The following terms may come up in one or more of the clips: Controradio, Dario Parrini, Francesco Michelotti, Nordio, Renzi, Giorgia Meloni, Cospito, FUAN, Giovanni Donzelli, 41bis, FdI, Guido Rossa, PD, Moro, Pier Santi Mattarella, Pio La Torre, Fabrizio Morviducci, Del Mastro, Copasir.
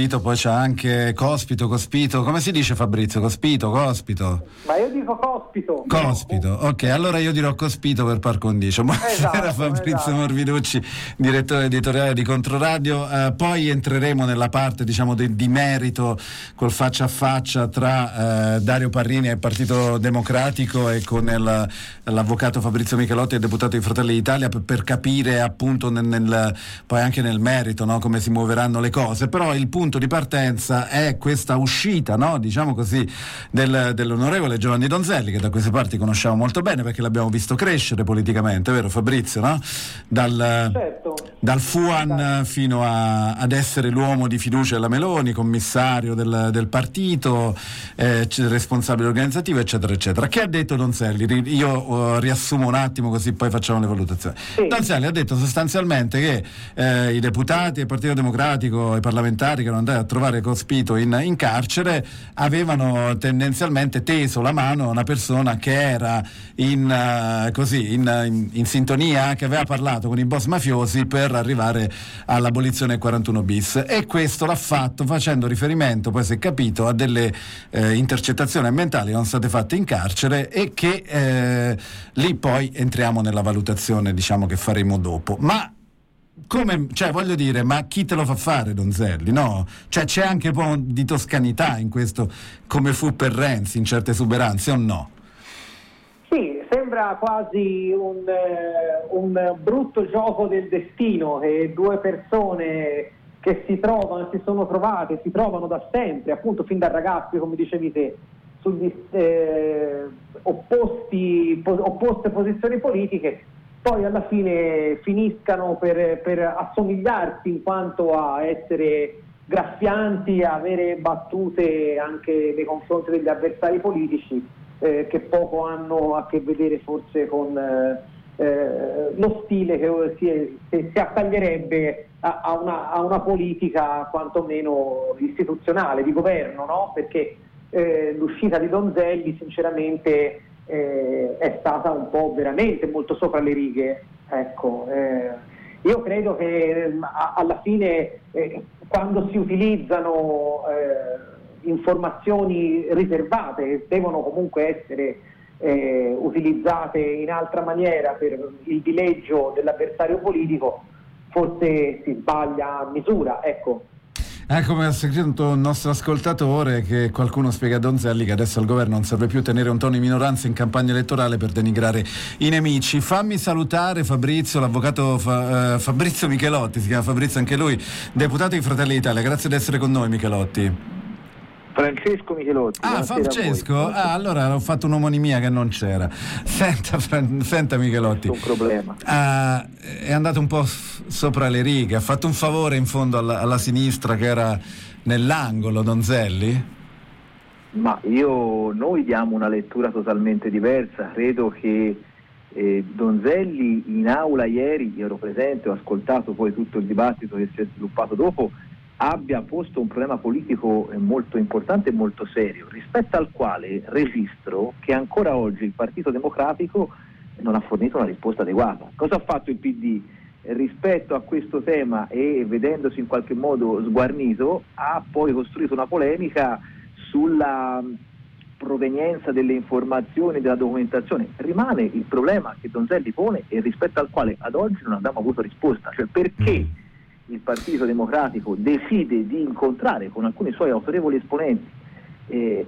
Poi c'è anche Cospito, come si dice Fabrizio? Cospito. Ma io dico Cospito, ok, allora io dirò Cospito per par condicio. Buonasera, Fabrizio Morviducci, direttore editoriale di Controradio. Poi entreremo nella parte, diciamo, di merito col faccia a faccia tra Dario Parrini e il Partito Democratico e con l'avvocato Fabrizio Michelotti, il deputato di Fratelli d'Italia, per capire appunto poi anche nel merito, no, come si muoveranno le cose. Però il punto di partenza è questa uscita, no, diciamo così, dell'onorevole Giovanni Donzelli, che da queste parti conosciamo molto bene perché l'abbiamo visto crescere politicamente, vero Fabrizio, no? Dal FUAN fino ad essere l'uomo di fiducia della Meloni, commissario del partito, responsabile organizzativo, eccetera eccetera. Che ha detto Donzelli? Io riassumo un attimo così poi facciamo le valutazioni. Sì. Donzelli ha detto sostanzialmente che i deputati, il Partito Democratico, i parlamentari che non andavano a trovare Cospito in carcere avevano tendenzialmente teso la mano a una persona che era in sintonia, che aveva parlato con i boss mafiosi per arrivare all'abolizione del 41 bis, e questo l'ha fatto facendo riferimento, poi si è capito, a delle intercettazioni ambientali che sono state fatte in carcere e che lì poi entriamo nella valutazione, diciamo, che faremo dopo. Ma come, cioè, voglio dire, ma chi te lo fa fare Donzelli, no? Cioè, c'è anche un po' di toscanità in questo, come fu per Renzi in certe esuberanze, o no? Sì, sembra quasi un brutto gioco del destino, che due persone che si trovano da sempre, appunto fin da ragazzi, come dicevi te, sugli opposte posizioni politiche, poi alla fine finiscano per assomigliarsi in quanto a essere graffianti, a avere battute anche nei confronti degli avversari politici, che poco hanno a che vedere forse con lo stile che si attaglierebbe a una politica quantomeno istituzionale, di governo, no? Perché l'uscita di Donzelli sinceramente è stata un po' veramente molto sopra le righe, ecco. Io credo che alla fine, quando si utilizzano informazioni riservate che devono comunque essere utilizzate in altra maniera per il dileggio dell'avversario politico, forse si sbaglia a misura, ecco. Come ha scritto il nostro ascoltatore, che qualcuno spiega a Donzelli che adesso al governo non serve più tenere un tono di minoranza in campagna elettorale per denigrare i nemici. Fammi salutare Fabrizio, l'avvocato Fabrizio Michelotti, si chiama Fabrizio anche lui, deputato di Fratelli d'Italia. Grazie di essere con noi, Michelotti. Francesco Michelotti. Francesco? Allora ho fatto un'omonimia che non c'era. Senta Michelotti. Non è un problema. È andato un po' sopra le righe, ha fatto un favore in fondo alla sinistra che era nell'angolo Donzelli? Ma noi diamo una lettura totalmente diversa. Credo che Donzelli in aula ieri, io ero presente, ho ascoltato poi tutto il dibattito che si è sviluppato dopo, abbia posto un problema politico molto importante e molto serio, rispetto al quale registro che ancora oggi il Partito Democratico non ha fornito una risposta adeguata. Cosa ha fatto il PD rispetto a questo tema? E vedendosi in qualche modo sguarnito, ha poi costruito una polemica sulla provenienza delle informazioni, della documentazione. Rimane il problema che Donzelli pone e rispetto al quale ad oggi non abbiamo avuto risposta, cioè perché il Partito Democratico decide di incontrare con alcuni suoi autorevoli esponenti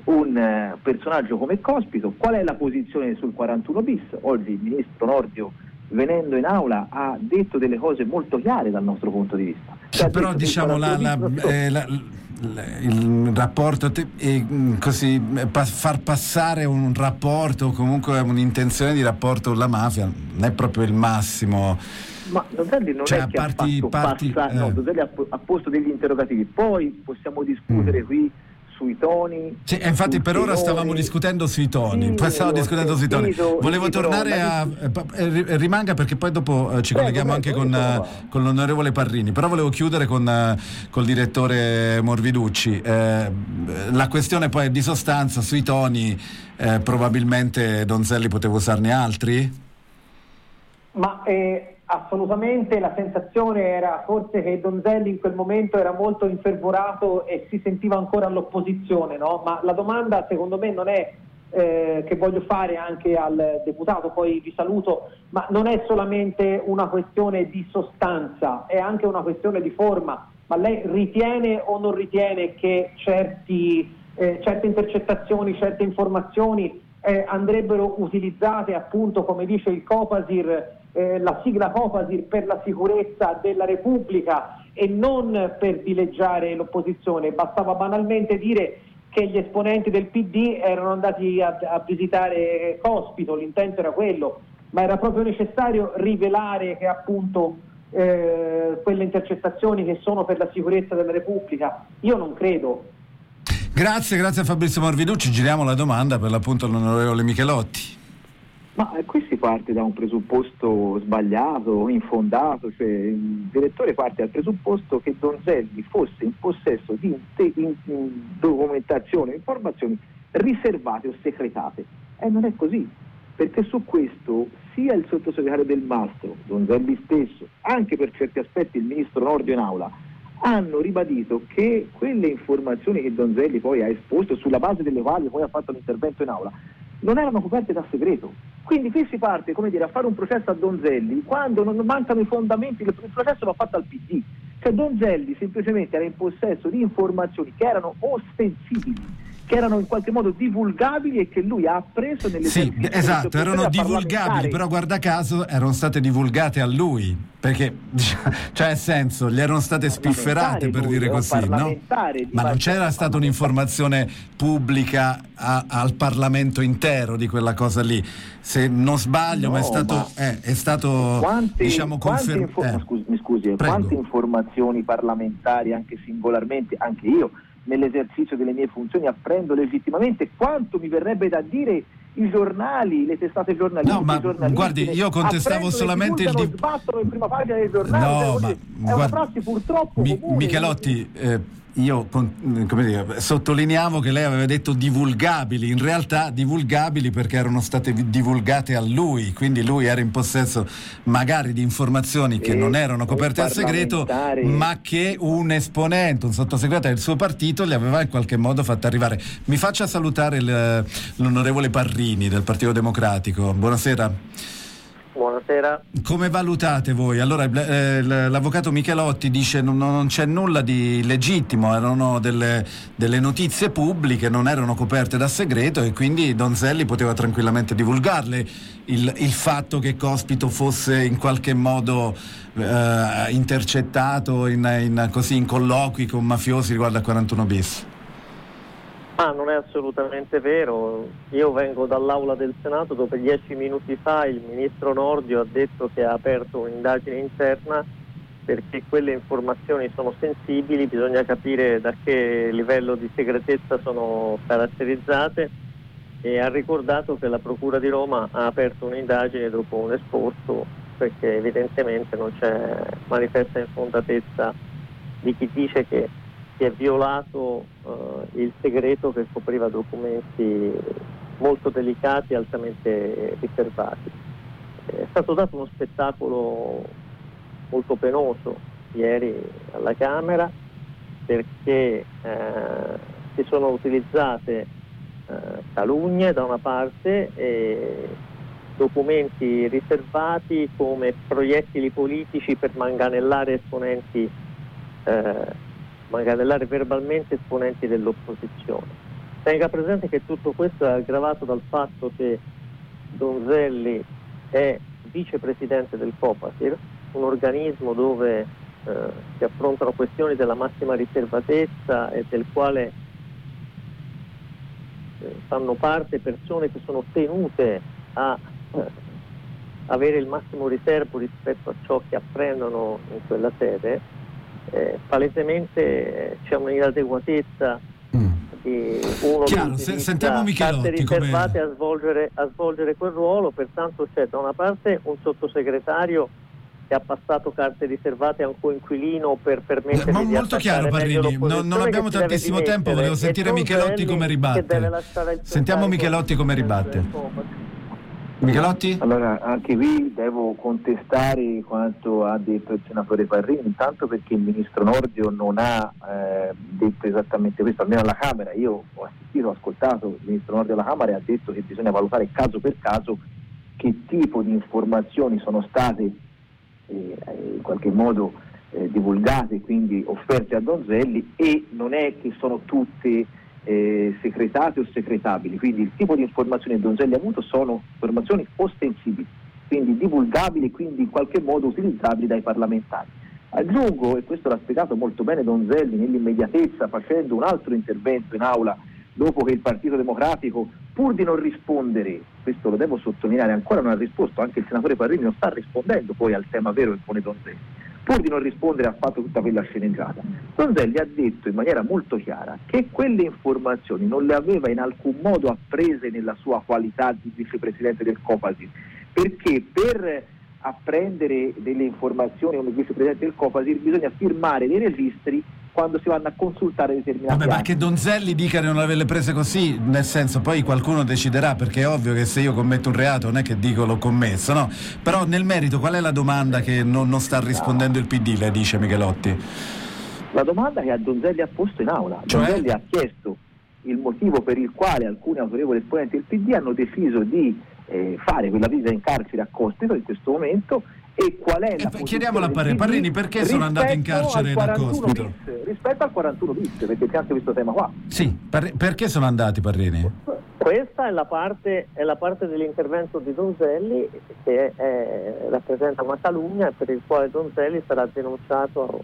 un personaggio come Cospito. Qual è la posizione sul 41 bis? Oggi il ministro Nordio, venendo in aula, ha detto delle cose molto chiare dal nostro punto di vista. Però diciamo il rapporto così far passare un rapporto, comunque un'intenzione di rapporto con la mafia, non è proprio il massimo. Ma Donzelli non è che Donzelli ha posto degli interrogativi. Poi possiamo discutere qui sui toni. Cioè, infatti per ora stavamo discutendo sui toni. Volevo tornare rimanga, perché poi dopo ci colleghiamo anche con l'onorevole Parrini. Però volevo chiudere col direttore Morviducci. La questione poi è di sostanza. Sui toni probabilmente Donzelli poteva usarne altri? Ma Assolutamente, la sensazione era forse che Donzelli in quel momento era molto infervorato e si sentiva ancora all'opposizione, no? Ma la domanda secondo me non è che voglio fare anche al deputato, poi vi saluto, ma non è solamente una questione di sostanza, è anche una questione di forma. Ma lei ritiene o non ritiene che certe intercettazioni, certe informazioni andrebbero utilizzate, appunto, come dice il Copasir, la sigla Copasir, per la sicurezza della Repubblica e non per dileggiare l'opposizione? Bastava banalmente dire che gli esponenti del PD erano andati a visitare Cospito, l'intento era quello, ma era proprio necessario rivelare che, appunto, quelle intercettazioni che sono per la sicurezza della Repubblica? Io non credo. Grazie a Fabrizio Morviducci. Giriamo la domanda per l'appunto all'onorevole Michelotti. Ma qui si parte da un presupposto sbagliato, infondato, cioè il direttore parte dal presupposto che Donzelli fosse in possesso di documentazione, informazioni riservate o segretate. Non è così, perché su questo sia il sottosegretario Del Mastro, Donzelli stesso, anche per certi aspetti il ministro Nordio in aula, hanno ribadito che quelle informazioni che Donzelli poi ha esposto, sulla base delle quali poi ha fatto l'intervento in aula, non erano coperte da segreto. Quindi qui si parte, come dire, a fare un processo a Donzelli quando non mancano i fondamenti. Il processo va fatto al PD, cioè Donzelli semplicemente era in possesso di informazioni che erano ostensibili, che erano in qualche modo divulgabili e che lui ha appreso nelle... Sì, esatto, erano divulgabili, però guarda caso erano state divulgate a lui, perché cioè senso, gli erano state spifferate, per dire così, no? Ma non c'era stata un'informazione pubblica al Parlamento intero di quella cosa lì, se non sbaglio, no, ma è stato diciamo confermato. Quante informazioni parlamentari, anche singolarmente, anche io nell'esercizio delle mie funzioni apprendo legittimamente, quanto mi verrebbe da dire i giornali, le testate giornalistiche. No, ma guardi, io contestavo solamente il dibattito in prima pagina dei giornali. No, ma è una prassi purtroppo comune. Michelotti, io sottolineavo che lei aveva detto divulgabili, in realtà divulgabili perché erano state divulgate a lui, quindi lui era in possesso magari di informazioni che non erano coperte al segreto, ma che un esponente, un sottosegretario del suo partito le aveva in qualche modo fatta arrivare. Mi faccia salutare l'onorevole Parrini del Partito Democratico. Buonasera. Buonasera. Come valutate voi? Allora, l'avvocato Michelotti dice non c'è nulla di legittimo, erano delle notizie pubbliche, non erano coperte da segreto e quindi Donzelli poteva tranquillamente divulgarle. Il fatto che Cospito fosse in qualche modo intercettato in colloqui con mafiosi riguardo a 41 bis. Ah, non è assolutamente vero. Io vengo dall'aula del Senato dove 10 minuti fa il ministro Nordio ha detto che ha aperto un'indagine interna perché quelle informazioni sono sensibili, bisogna capire da che livello di segretezza sono caratterizzate, e ha ricordato che la Procura di Roma ha aperto un'indagine dopo un esposto perché evidentemente non c'è manifesta infondatezza di chi dice che è violato il segreto che copriva documenti molto delicati, altamente riservati. È stato dato uno spettacolo molto penoso ieri alla Camera perché si sono utilizzate calunnie da una parte e documenti riservati come proiettili politici per manganellare verbalmente esponenti dell'opposizione. Tenga presente che tutto questo è aggravato dal fatto che Donzelli è vicepresidente del Copasir, un organismo dove si affrontano questioni della massima riservatezza e del quale fanno parte persone che sono tenute a avere il massimo riservo rispetto a ciò che apprendono in quella sede. Palesemente c'è un'inadeguatezza di uno che sentiamo Michelotti riservate come... a svolgere quel ruolo. Pertanto c'è da una parte un sottosegretario che ha passato carte riservate a un coinquilino per permettere di attaccare meglio l'opposizione. Molto chiaro, Parrini, non abbiamo tantissimo tempo, volevo sentire Michelotti come ribatte. Sentiamo Michelotti come ribatte. Michelotti? Allora, anche qui devo contestare quanto ha detto il senatore Parrini, intanto perché il ministro Nordio non ha detto esattamente questo, almeno alla Camera. Io ho assistito, ho ascoltato il ministro Nordio alla Camera e ha detto che bisogna valutare caso per caso che tipo di informazioni sono state in qualche modo divulgate, quindi offerte a Donzelli, e non è che sono tutte secretate o secretabili, quindi il tipo di informazioni che Donzelli ha avuto sono informazioni ostensibili, quindi divulgabili, quindi in qualche modo utilizzabili dai parlamentari. Aggiungo, e questo l'ha spiegato molto bene Donzelli nell'immediatezza facendo un altro intervento in aula dopo che il Partito Democratico, pur di non rispondere, questo lo devo sottolineare, ancora non ha risposto, anche il senatore Parrini non sta rispondendo poi al tema vero che pone Donzelli, pur di non rispondere ha fatto tutta quella sceneggiata. Donzelli ha detto in maniera molto chiara che quelle informazioni non le aveva in alcun modo apprese nella sua qualità di vicepresidente del Copasir, perché per apprendere delle informazioni come vicepresidente del Copasir bisogna firmare dei registri quando si vanno a consultare determinati atti. Ma che Donzelli dica di non averle prese così, nel senso, poi qualcuno deciderà, perché è ovvio che se io commetto un reato non è che dico l'ho commesso, no? Però nel merito qual è la domanda che non sta rispondendo il PD, le dice Michelotti? La domanda che a Donzelli ha posto in aula, cioè? Donzelli ha chiesto il motivo per il quale alcuni autorevoli esponenti del PD hanno deciso di fare quella visita in carcere a Cospito in questo momento, e qual è la chiediamola a Parrini perché sono andati in carcere da Cospito rispetto al 41 bis, perché c'è anche questo tema qua. Sì, perché sono andati, Parrini? Questa è la parte dell'intervento di Donzelli che rappresenta una calunnia e per il quale Donzelli sarà denunciato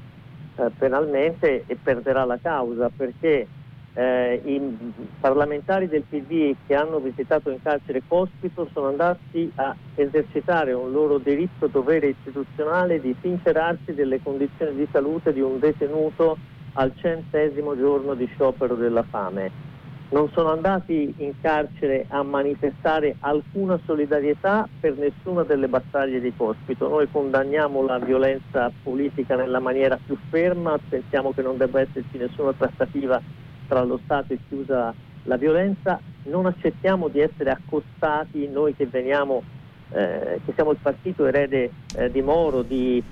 penalmente e perderà la causa, perché i parlamentari del PD che hanno visitato in carcere Cospito sono andati a esercitare un loro diritto dovere istituzionale di sincerarsi delle condizioni di salute di un detenuto al 100° giorno di sciopero della fame. Non sono andati in carcere a manifestare alcuna solidarietà per nessuna delle battaglie di Cospito. Noi condanniamo la violenza politica nella maniera più ferma, pensiamo che non debba esserci nessuna trattativa tra lo Stato e chiusa la violenza, non accettiamo di essere accostati, noi che veniamo, che siamo il partito erede di Moro, di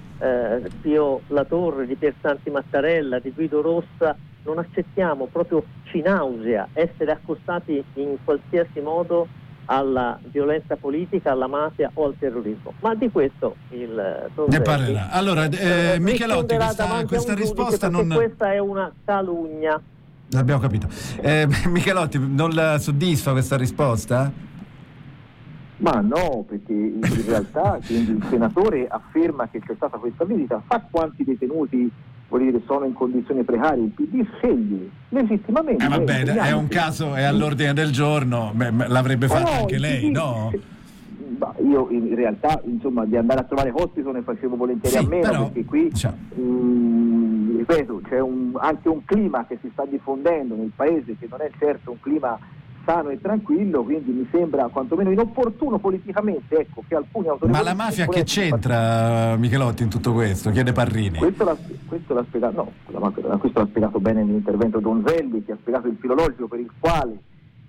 Pio La Torre, di Pier Santi Mattarella, di Guido Rossa, non accettiamo, proprio ci nausea essere accostati in qualsiasi modo alla violenza politica, alla mafia o al terrorismo. Ma di questo il ne parlerà. Allora, Michelotti, questa risposta non... Questa è una calunnia. L'abbiamo capito. Michelotti, non la soddisfa questa risposta? Ma no, perché in realtà il senatore afferma che c'è stata questa visita, sa quanti detenuti sono in condizioni precarie, il PD sceglie legittimamente. Va bene, è un caso, è all'ordine del giorno, l'avrebbe fatto anche lei, no? Io in realtà, insomma, di andare a trovare Cospito ne facevo volentieri a meno, però, perché qui ripeto, c'è anche un clima che si sta diffondendo nel paese che non è certo un clima sano e tranquillo, quindi mi sembra quantomeno inopportuno politicamente, ecco, che alcuni autorevoli... Ma la mafia che c'entra, Michelotti, in tutto questo? Chiede Parrini. Questo l'ha spiegato bene nell'intervento Donzelli, che ha spiegato il filologico per il quale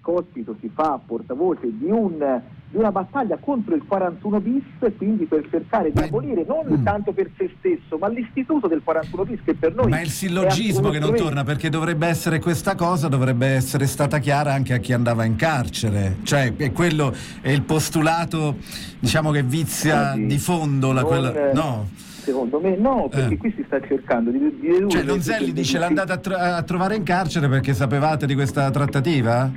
Cospito si fa portavoce di una battaglia contro il 41 bis, quindi per cercare di abolire non tanto per se stesso, ma l'istituto del 41 bis che per noi... Ma è il sillogismo che non torna, perché dovrebbe essere questa cosa, dovrebbe essere stata chiara anche a chi andava in carcere, cioè quello è il postulato, diciamo, che vizia di fondo la no? Secondo me no, perché qui si sta cercando di cioè Donzelli dice l'andate a trovare in carcere perché sapevate di questa trattativa?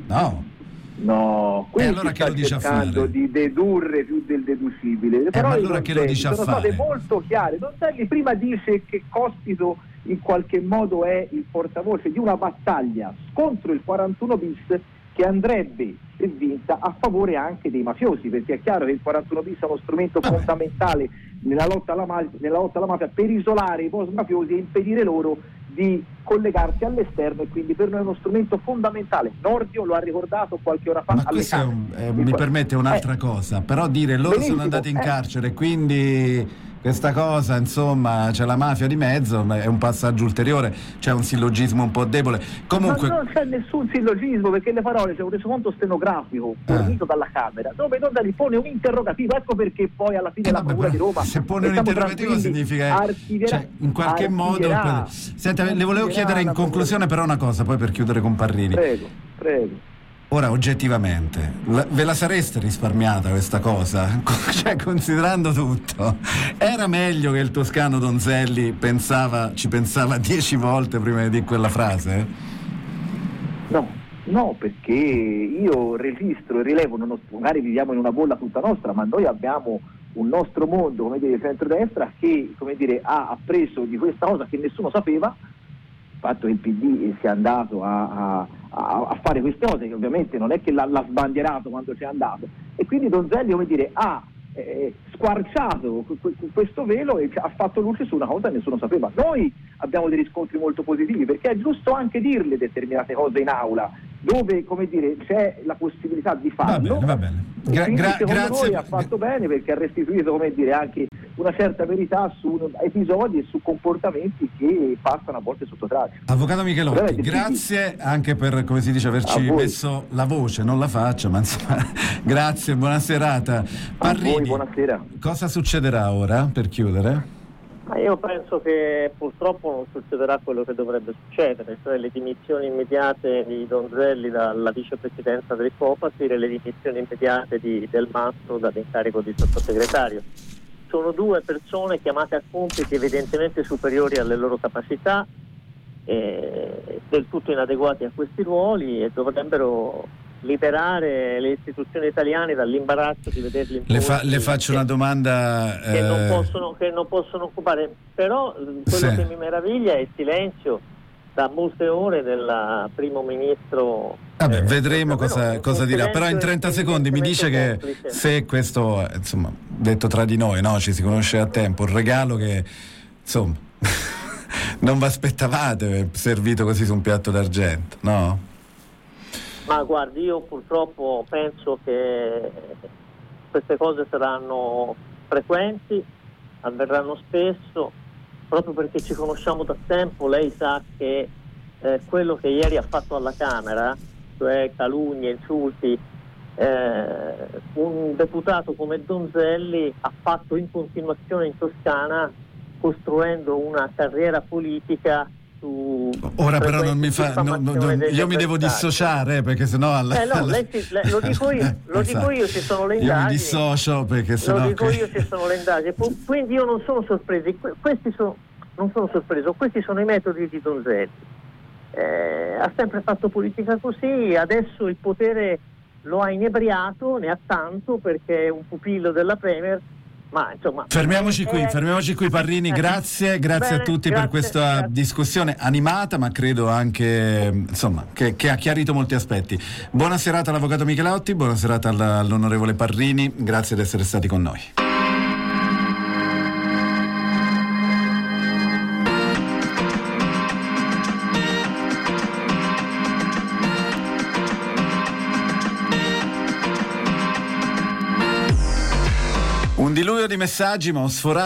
No, qui allora si sta cercando di dedurre più del deducibile. Però allora che lo dice a fare? Sono state molto chiare. Donzelli prima dice che Cospito in qualche modo è il portavoce di una battaglia contro il 41 bis che andrebbe, se vinta, a favore anche dei mafiosi, perché è chiaro che il 41 bis è uno strumento fondamentale nella lotta alla mafia per isolare i boss mafiosi e impedire loro di collegarsi all'esterno, e quindi per noi è uno strumento fondamentale. Nordio lo ha ricordato qualche ora fa. Ma questo mi permette un'altra cosa, però dire loro sono andati in carcere, quindi questa cosa, insomma, c'è la mafia di mezzo, è un passaggio ulteriore, c'è un sillogismo un po' debole. Comunque, ma non c'è nessun sillogismo, perché le parole, c'è un resoconto stenografico fornito dalla Camera dove Donzelli pone un interrogativo. Ecco perché poi alla fine la Procura di Roma, se pone un interrogativo significa cioè, in qualche modo. Senta, le volevo chiedere in conclusione però una cosa, poi per chiudere con Parrini. Prego. Ora, oggettivamente, ve la sareste risparmiata questa cosa? Cioè, considerando tutto, era meglio che il toscano Donzelli ci pensava 10 volte prima di dire quella frase? No, perché io registro e rilevo, magari viviamo in una bolla tutta nostra, ma noi abbiamo un nostro mondo, come dire, centrodestra, che, come dire, ha appreso di questa cosa che nessuno sapeva, il fatto che il PD sia andato a fare queste cose, che ovviamente non è che l'ha sbandierato quando c'è andato, e quindi Donzelli, come dire, ha squarciato questo velo e ha fatto luce su una cosa che nessuno sapeva. Noi abbiamo dei riscontri molto positivi, perché è giusto anche dirle determinate cose in aula dove, come dire, c'è la possibilità di farlo. Va bene. Grazie. Ha fatto bene, perché ha restituito, come dire, anche una certa verità su episodi e su comportamenti che passano a volte sotto traccia. Avvocato Michelotti, grazie anche per, come si dice, averci messo la voce, non la faccia, ma insomma, grazie, buona serata. Parrini, a voi, buonasera. Cosa succederà ora per chiudere? Ma io penso che purtroppo non succederà quello che dovrebbe succedere, cioè le dimissioni immediate di Donzelli dalla vicepresidenza del Copasir e le dimissioni immediate di Del Mastro dall'incarico di sottosegretario. Sono due persone chiamate a compiti evidentemente superiori alle loro capacità, del tutto inadeguati a questi ruoli, e dovrebbero liberare le istituzioni italiane dall'imbarazzo di vederli. Le faccio una domanda che non possono occupare. Però quello che mi meraviglia è il silenzio da molte ore del primo ministro. Vedremo cosa dirà, però in 30 secondi mi dice che, se questo, insomma, detto tra di noi, no, ci si conosce a tempo, un regalo che, insomma, non vi aspettavate servito così su un piatto d'argento, no? Ma guardi, io purtroppo penso che queste cose saranno frequenti, avverranno spesso, proprio perché ci conosciamo da tempo. Lei sa che quello che ieri ha fatto alla Camera, cioè calunnie, insulti, un deputato come Donzelli ha fatto in continuazione in Toscana, costruendo una carriera politica. Ora però non mi fa, io mi devo dissociare, perché sennò lo dico io, ci sono le indagini. Io mi dissocio perché sennò io, ci sono le indagini. Quindi io non sono sorpreso. Questi sono i metodi di Donzelli. Ha sempre fatto politica così, adesso il potere lo ha inebriato, ne ha tanto perché è un pupillo della Premier. Ma insomma, fermiamoci qui Parrini, grazie bene, a tutti, grazie per questa discussione animata, ma credo anche, insomma, che ha chiarito molti aspetti. Buona serata all'avvocato Michelotti, buona serata all'onorevole Parrini, grazie di essere stati con noi. Un diluvio di messaggi, ma ho sforato